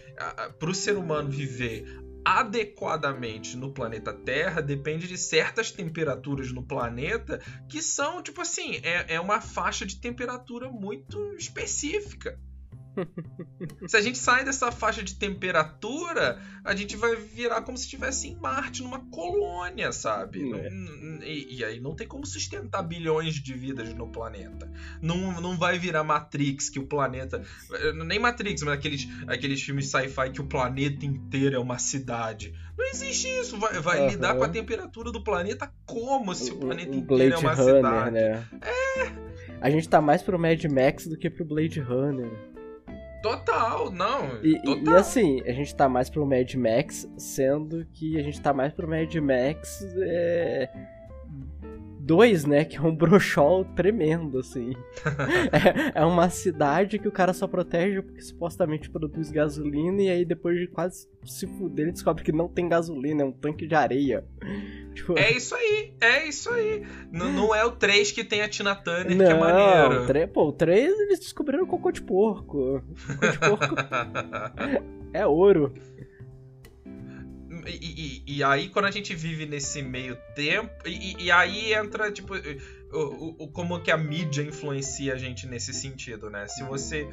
pro ser humano viver adequadamente no planeta Terra, depende de certas temperaturas no planeta que são, tipo assim, é uma faixa de temperatura muito específica. Se a gente sai dessa faixa de temperatura, a gente vai virar como se estivesse em Marte, numa colônia, sabe? E aí não tem como sustentar bilhões de vidas no planeta. Não vai virar Matrix, que o planeta... Nem Matrix, mas aqueles filmes sci-fi que o planeta inteiro é uma cidade. Não existe isso. Vai lidar com a temperatura do planeta como se o planeta inteiro é uma Runner, cidade. Né? A gente tá mais pro Mad Max do que pro Blade Runner. Total, não. Total. E assim, a gente tá mais pro Mad Max, sendo que a gente tá mais pro Mad Max 2, né? Que é um broxol tremendo, assim. É uma cidade que o cara só protege porque supostamente produz gasolina, e aí depois de quase se fuder, ele descobre que não tem gasolina, é um tanque de areia. Tipo... É isso aí. Não é o 3 que tem a Tina Turner, não, que é maneiro. O 3 eles descobriram o cocô de porco. Cocô de porco é ouro. E aí, quando a gente vive nesse meio tempo... E aí entra, tipo... como que a mídia influencia a gente nesse sentido, né? Se você...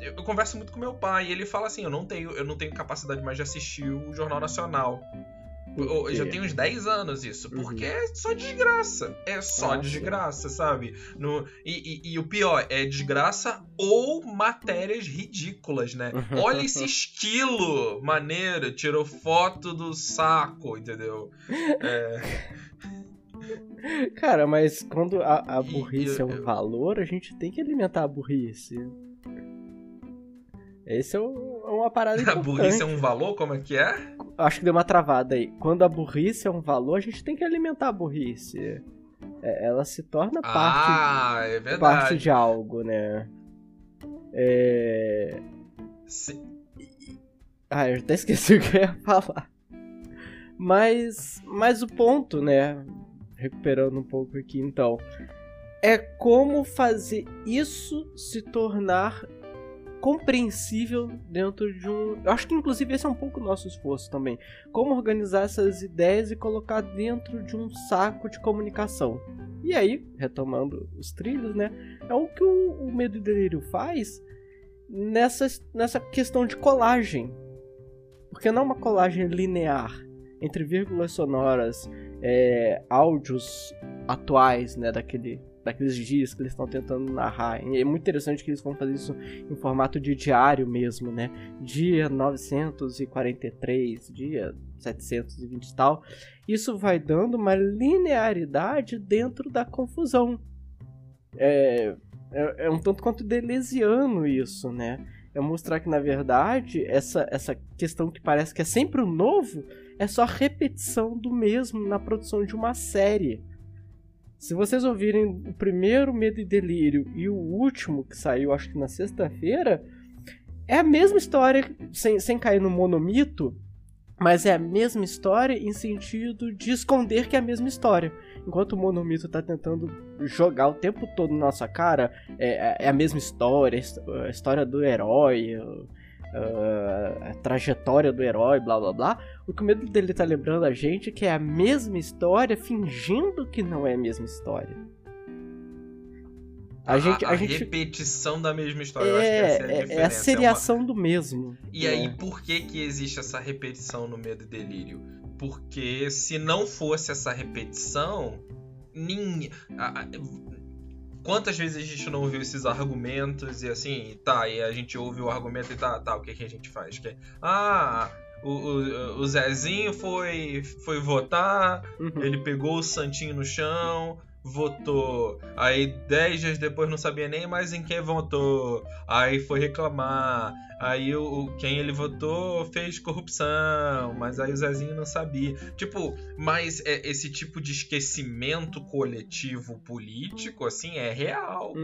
Eu converso muito com meu pai, e ele fala assim: eu não tenho capacidade mais de assistir o Jornal Nacional. Já tem uns 10 anos isso, porque é só desgraça. É só desgraça, sabe? E o pior, é desgraça ou matérias ridículas, né? Olha esse esquilo maneiro, tirou foto do saco, entendeu? Cara, mas quando a burrice é um valor, a gente tem que alimentar a burrice. Esse é uma parada importante. A burrice é um valor? Como é que é? Acho que deu uma travada aí. Quando a burrice é um valor, a gente tem que alimentar a burrice. Ela se torna parte de algo, né? Sim. Eu até esqueci o que eu ia falar. Mas o ponto, né? Recuperando um pouco aqui, então. É como fazer isso se tornar compreensível dentro de um... Eu acho que inclusive esse é um pouco o nosso esforço também. Como organizar essas ideias e colocar dentro de um saco de comunicação. E aí, retomando os trilhos, né? É o que o Medo e Delírio faz nessa questão de colagem. Porque não é uma colagem linear entre vírgulas sonoras, áudios atuais, né, daqueles dias que eles estão tentando narrar. E é muito interessante que eles vão fazer isso em formato de diário mesmo, né? Dia 943, dia 720 e tal. Isso vai dando uma linearidade dentro da confusão. É um tanto quanto deleuziano isso, né? É mostrar que, na verdade, essa questão que parece que é sempre o novo é só repetição do mesmo na produção de uma série. Se vocês ouvirem o primeiro Medo e Delírio e o último, que saiu acho que na sexta-feira, é a mesma história, sem cair no monomito, mas é a mesma história em sentido de esconder que é a mesma história. Enquanto o monomito tá tentando jogar o tempo todo na nossa cara, é a mesma história, a história do herói, a trajetória do herói, blá blá blá. O que o Medo dele tá lembrando a gente que é a mesma história fingindo que não é a mesma história. A gente... repetição da mesma história, eu acho que essa é a diferença. É a seriação do mesmo. E aí, por que existe essa repetição no Medo e Delírio? Porque se não fosse essa repetição, Quantas vezes a gente não ouviu esses argumentos e assim, e a gente ouve o argumento e o que a gente faz? Que é, o Zezinho foi votar, ele pegou o santinho no chão, votou, aí 10 dias depois não sabia nem mais em quem votou, aí foi reclamar, aí quem ele votou fez corrupção, mas aí o Zezinho não sabia. Tipo, mas esse tipo de esquecimento coletivo político, assim, é real.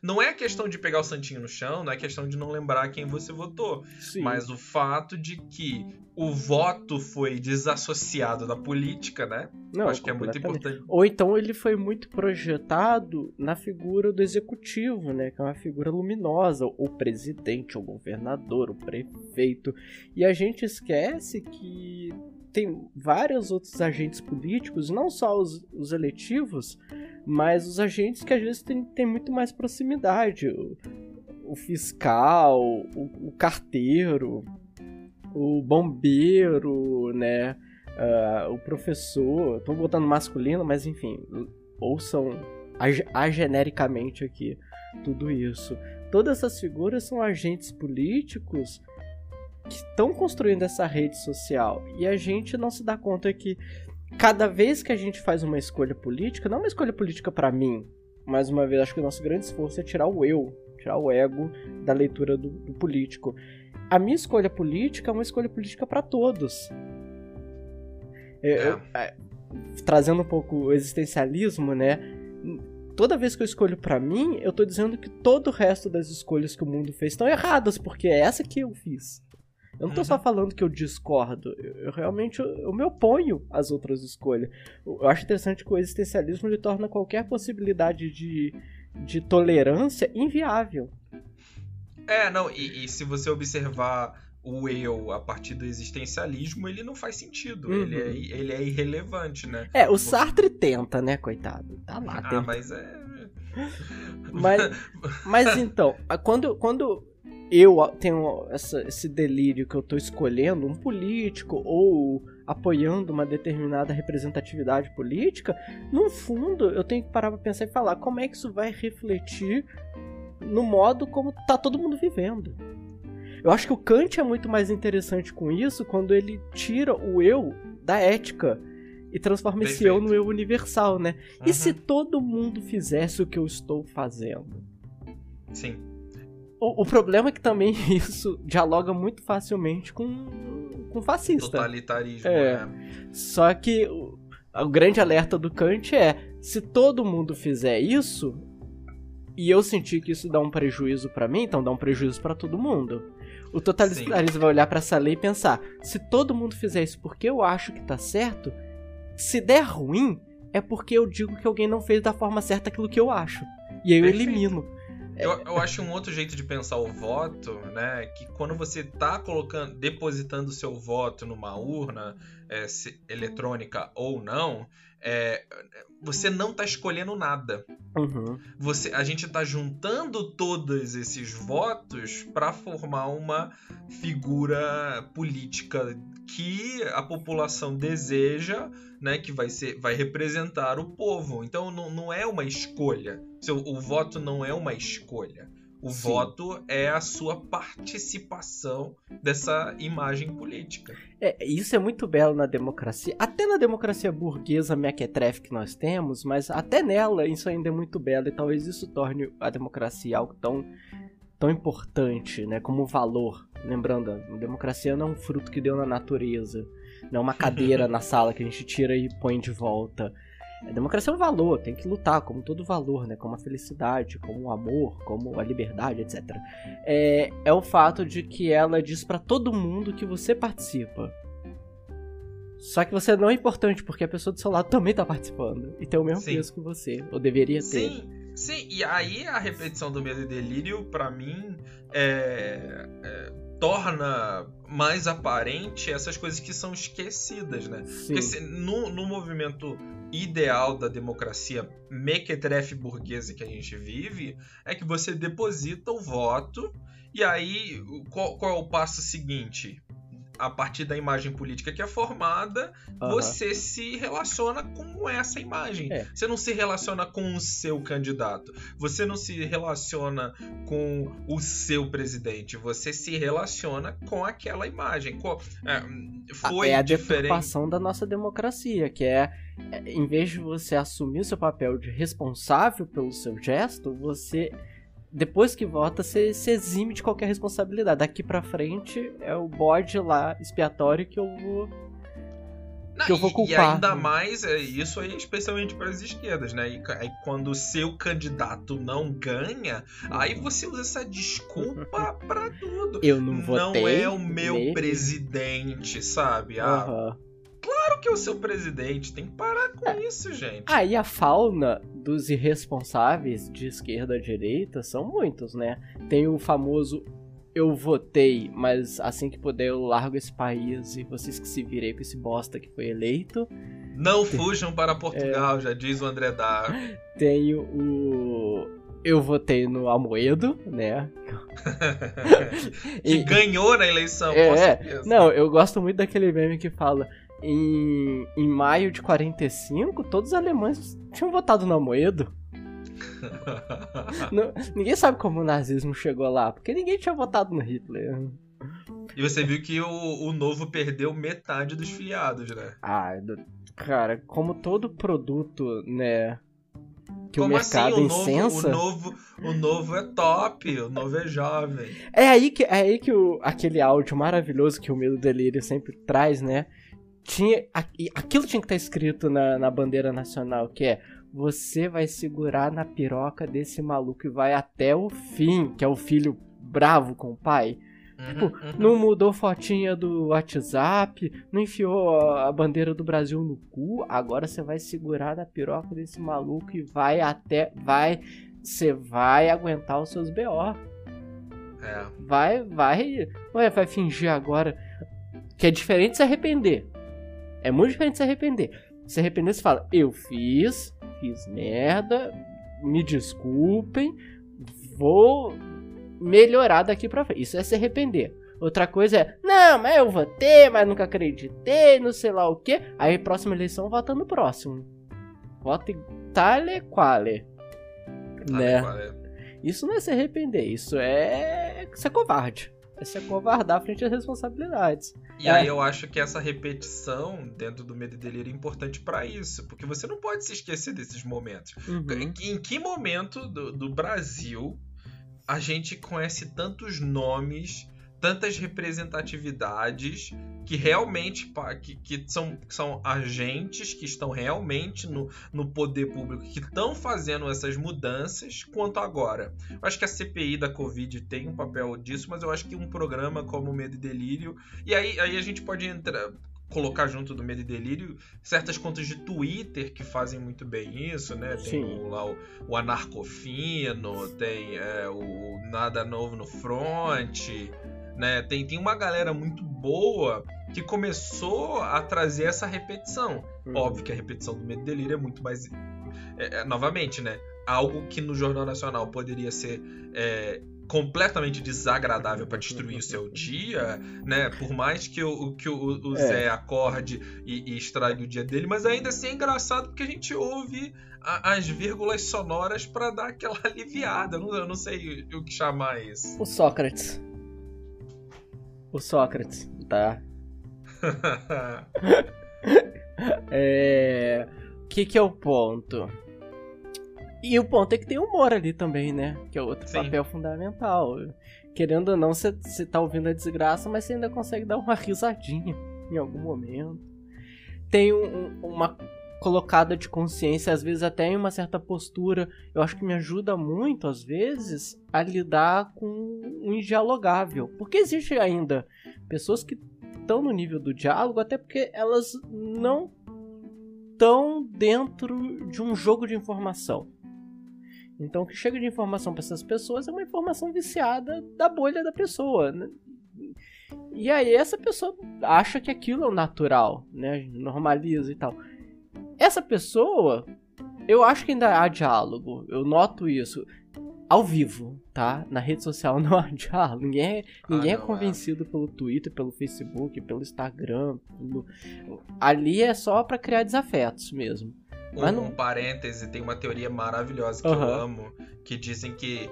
Não é questão de pegar o santinho no chão, não é questão de não lembrar quem você votou. Sim. Mas o fato de que o voto foi desassociado da política, né? Não, acho que é muito importante. Ou então ele foi muito projetado na figura do executivo, né? Que é uma figura luminosa, o presidente, o governador, o prefeito. E a gente esquece que tem vários outros agentes políticos, não só os eletivos, mas os agentes que às vezes têm muito mais proximidade. O fiscal, o carteiro, o bombeiro, né, o professor, tô botando masculino, mas enfim, ouçam genericamente aqui tudo isso. Todas essas figuras são agentes políticos que estão construindo essa rede social, e a gente não se dá conta que cada vez que a gente faz uma escolha política, não é uma escolha política pra mim, mais uma vez, acho que o nosso grande esforço é tirar o eu, tirar o ego da leitura do político. A minha escolha política é uma escolha política para todos. Trazendo um pouco o existencialismo, né? Toda vez que eu escolho para mim, eu tô dizendo que todo o resto das escolhas que o mundo fez estão erradas, porque é essa que eu fiz. Eu não tô só falando que eu discordo, eu realmente eu me oponho às outras escolhas. Eu acho interessante que o existencialismo ele torna qualquer possibilidade de tolerância inviável. E se você observar o eu a partir do existencialismo, ele não faz sentido, ele é irrelevante, né? O Sartre tenta, né, coitado? Tá lá, tenta. Mas então, quando eu tenho esse delírio que eu tô escolhendo um político ou apoiando uma determinada representatividade política, no fundo eu tenho que parar pra pensar e falar como é que isso vai refletir no modo como tá todo mundo vivendo. Eu acho que o Kant é muito mais interessante com isso quando ele tira o eu da ética e transforma esse eu no eu universal, né? E se todo mundo fizesse o que eu estou fazendo? Sim. O problema é que também isso dialoga muito facilmente com fascista. Totalitarismo, Só que o grande alerta do Kant é, se todo mundo fizer isso, e eu senti que isso dá um prejuízo pra mim, então dá um prejuízo pra todo mundo. O totalitarismo vai olhar pra essa lei e pensar, se todo mundo fizer isso porque eu acho que tá certo, se der ruim, é porque eu digo que alguém não fez da forma certa aquilo que eu acho. E aí eu elimino. Eu acho um outro jeito de pensar o voto, né? Que quando você tá depositando o seu voto numa urna, eletrônica ou não, você não tá escolhendo nada. A gente tá juntando todos esses votos para formar uma figura política que a população deseja, né, que vai representar o povo. Então não é uma escolha. O voto não é uma escolha. O voto é a sua participação dessa imagem política. Isso é muito belo na democracia. Até na democracia burguesa mequetrefe que nós temos, mas até nela isso ainda é muito belo. E talvez isso torne a democracia algo tão importante, né, como valor. Lembrando, a democracia não é um fruto que deu na natureza. Não é uma cadeira na sala que a gente tira e põe de volta. A democracia é um valor, tem que lutar, como todo valor, né? Como a felicidade, como o amor, como a liberdade, etc. É o fato de que ela diz pra todo mundo que você participa. Só que você não é importante, porque a pessoa do seu lado também tá participando. E tem o mesmo peso que você, ou deveria ter. Sim, e aí a repetição do medo e delírio, pra mim, torna mais aparente essas coisas que são esquecidas, né? Porque no movimento ideal da democracia mequetrefe burguesa que a gente vive, é que você deposita o voto, e aí qual é o passo seguinte? a partir da imagem política que é formada, você se relaciona com essa imagem. É. Você não se relaciona com o seu candidato. Você não se relaciona com o seu presidente. Você se relaciona com aquela imagem. Foi a deturpação da nossa democracia, que é, em vez de você assumir o seu papel de responsável pelo seu gesto, você... Depois que vota, você se exime de qualquer responsabilidade. Daqui pra frente é o bode lá expiatório que eu vou culpar. E ainda mais, isso aí especialmente para as esquerdas, né? E quando o seu candidato não ganha, aí você usa essa desculpa pra tudo. Eu não votei. Não é o meu presidente, sabe? Claro que é o seu presidente, tem que parar com isso, gente. Aí a fauna dos irresponsáveis de esquerda a direita são muitos, né? Tem o famoso eu votei, mas assim que puder eu largo esse país e vocês que se virem com esse bosta que foi eleito. Não fujam para Portugal, já diz o André D'Arvio. Tem o... Eu votei no Amoedo, né? Que ganhou na eleição, com certeza. Não, eu gosto muito daquele meme que fala... Em maio de 45, todos os alemães tinham votado no Amoedo. Ninguém sabe como o nazismo chegou lá, porque ninguém tinha votado no Hitler. E você viu que o Novo perdeu metade dos filiados, né? Cara, como todo produto, né, que como o mercado assim, incensa... O novo é top, o Novo é jovem. É aí que aquele áudio maravilhoso que o Medo e Delírio sempre traz, né? Aquilo tinha que estar escrito na bandeira nacional, que é: você vai segurar na piroca desse maluco e vai até o fim, que é o filho bravo com o pai. Não mudou fotinha do WhatsApp, não enfiou a bandeira do Brasil no cu, agora você vai segurar na piroca desse maluco e vai até... Você vai aguentar os seus B.O. Vai fingir agora que é diferente de se arrepender. É muito diferente se arrepender. Se arrepender, você fala, eu fiz merda, me desculpem, vou melhorar daqui pra frente. Isso é se arrepender. Outra coisa é, não, mas eu votei, mas nunca acreditei, não sei lá o quê. Aí, próxima eleição, vota no próximo. Vota em tale quale. Né? Isso não é se arrepender, isso é ser covarde. É se acovardar frente às responsabilidades. E aí eu acho que essa repetição dentro do Medo e Delírio é importante pra isso, porque você não pode se esquecer desses momentos. Em que momento do Brasil a gente conhece tantos nomes, tantas representatividades que realmente que são agentes que estão realmente no poder público, que estão fazendo essas mudanças, quanto agora? Eu acho que a CPI da Covid tem um papel disso, mas eu acho que um programa como Medo e Delírio... E aí a gente pode colocar junto do Medo e Delírio certas contas de Twitter que fazem muito bem isso, né? Tem o Anarcofino, tem o Nada Novo no Front... Né? Tem uma galera muito boa que começou a trazer essa repetição. Óbvio que a repetição do Medo e Delírio é muito mais... novamente, né? Algo que no Jornal Nacional poderia ser completamente desagradável para destruir o seu dia, né? Por mais que o Zé acorde e estrague o dia dele, mas ainda assim é engraçado porque a gente ouve as vírgulas sonoras para dar aquela aliviada. Eu não sei o que chamar isso. O Sócrates, tá? Que é o ponto? E o ponto é que tem humor ali também, né? Que é outro papel fundamental. Querendo ou não, você tá ouvindo a desgraça, mas você ainda consegue dar uma risadinha em algum momento. Tem uma colocada de consciência, às vezes até em uma certa postura. Eu acho que me ajuda muito, às vezes, a lidar com o indialogável. Porque existe ainda pessoas que estão no nível do diálogo, até porque elas não estão dentro de um jogo de informação. Então o que chega de informação para essas pessoas é uma informação viciada da bolha da pessoa, né? E aí essa pessoa acha que aquilo é o natural, né? Normaliza e tal. Essa pessoa, eu acho que ainda há diálogo, eu noto isso. ao vivo, tá? Na rede social não há diálogo. Ninguém é convencido pelo Twitter, pelo Facebook, pelo Instagram. Ali é só pra criar desafetos mesmo. Um parêntese, tem uma teoria maravilhosa que eu amo, que dizem que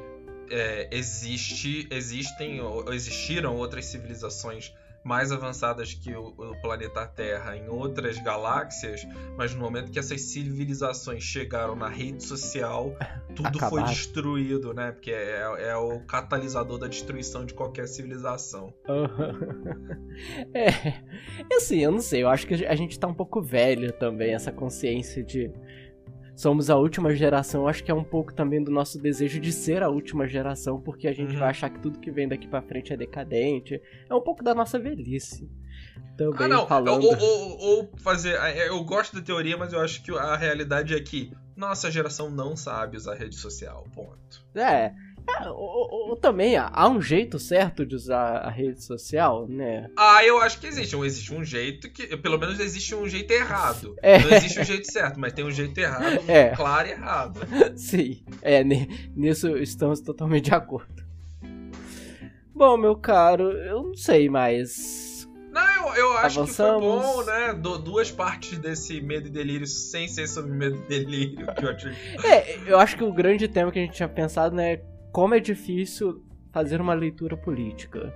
existiram outras civilizações mais avançadas que o planeta Terra em outras galáxias, mas no momento que essas civilizações chegaram na rede social, tudo foi destruído, né? Porque é o catalisador da destruição de qualquer civilização. É, assim, eu não sei, eu acho que a gente tá um pouco velho também, essa consciência de somos a última geração. Eu acho que é um pouco também do nosso desejo de ser a última geração, porque a gente vai achar que tudo que vem daqui pra frente é decadente. É um pouco da nossa velhice também, falando. Eu gosto da teoria, mas eu acho que a realidade é que nossa geração não sabe usar rede social, ponto. Também há um jeito certo de usar a rede social, né? Eu acho que existe um jeito que, pelo menos existe um jeito errado. Não existe um jeito certo, mas tem um jeito errado, claro e errado. Sim, nisso estamos totalmente de acordo. Bom, meu caro, eu não sei mais. Eu acho que foi bom, né? Duas partes desse Medo e Delírio, sem ser sobre Medo e Delírio. Eu acho que o grande tema que a gente tinha pensado, né? Como é difícil fazer uma leitura política.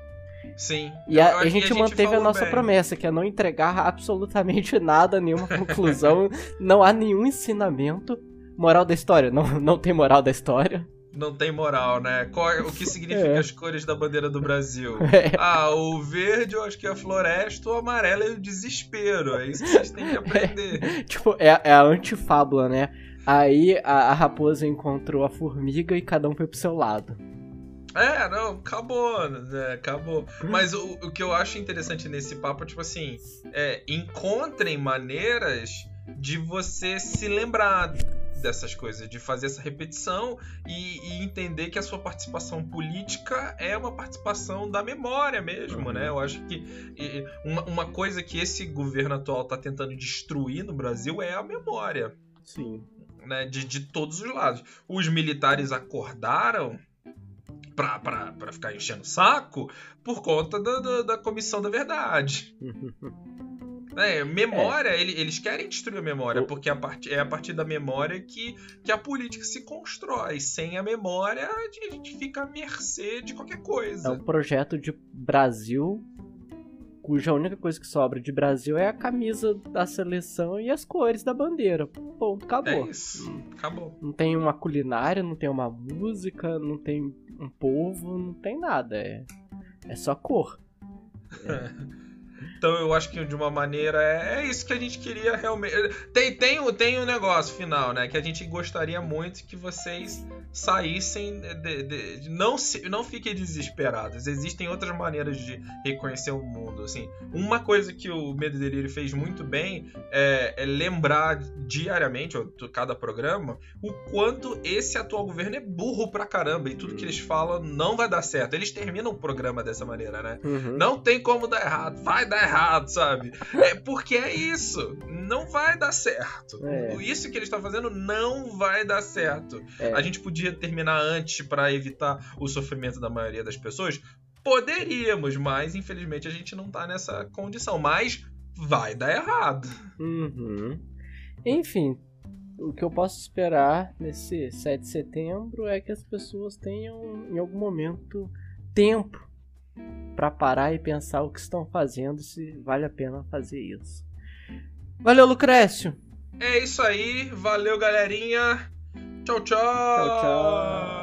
Sim. E a gente manteve a nossa promessa, que é não entregar absolutamente nada, nenhuma conclusão. Não há nenhum ensinamento. Moral da história? Não tem moral da história. Não tem moral, né? O que significa as cores da bandeira do Brasil? O verde, eu acho que é a floresta, o amarelo é o desespero. É isso que vocês têm que aprender. É a antifábula, né? Aí a raposa encontrou a formiga e cada um foi pro seu lado. Acabou, né? Acabou. Mas o que eu acho interessante nesse papo, encontrem maneiras de você se lembrar dessas coisas, de fazer essa repetição e entender que a sua participação política é uma participação da memória mesmo, né? Eu acho que uma coisa que esse governo atual tá tentando destruir no Brasil é a memória. Sim. Né? De todos os lados. Os militares acordaram pra ficar enchendo o saco por conta da Comissão da Verdade. Memória, eles querem destruir a memória, porque é a partir da memória que a política se constrói. Sem a memória, a gente fica à mercê de qualquer coisa. É um projeto de Brasil, cuja única coisa que sobra de Brasil é a camisa da seleção e as cores da bandeira. Ponto, acabou. É isso, acabou. Não tem uma culinária, não tem uma música, não tem um povo, não tem nada. É só cor. Então eu acho que de uma maneira é isso que a gente queria realmente. Tem um negócio final, né? Que a gente gostaria muito que vocês saíssem não fiquem desesperados. Existem outras maneiras de reconhecer o mundo, assim. Uma coisa que o Medo e Delírio fez muito bem é lembrar diariamente, ou cada programa, o quanto esse atual governo é burro pra caramba e tudo que eles falam não vai dar certo. Eles terminam o programa dessa maneira, né? Não tem como dar errado, vai dar errado, sabe? Porque é isso, não vai dar certo. Isso que eles estão fazendo não vai dar certo. A gente podia terminar antes para evitar o sofrimento da maioria das pessoas? Poderíamos, mas infelizmente a gente não tá nessa condição. Mas vai dar errado. Enfim, o que eu posso esperar nesse 7 de setembro é que as pessoas tenham, em algum momento, tempo para parar e pensar o que estão fazendo, se vale a pena fazer isso. Valeu, Lucrécio! É isso aí, valeu, galerinha! Tchau, tchau! Tchau, tchau!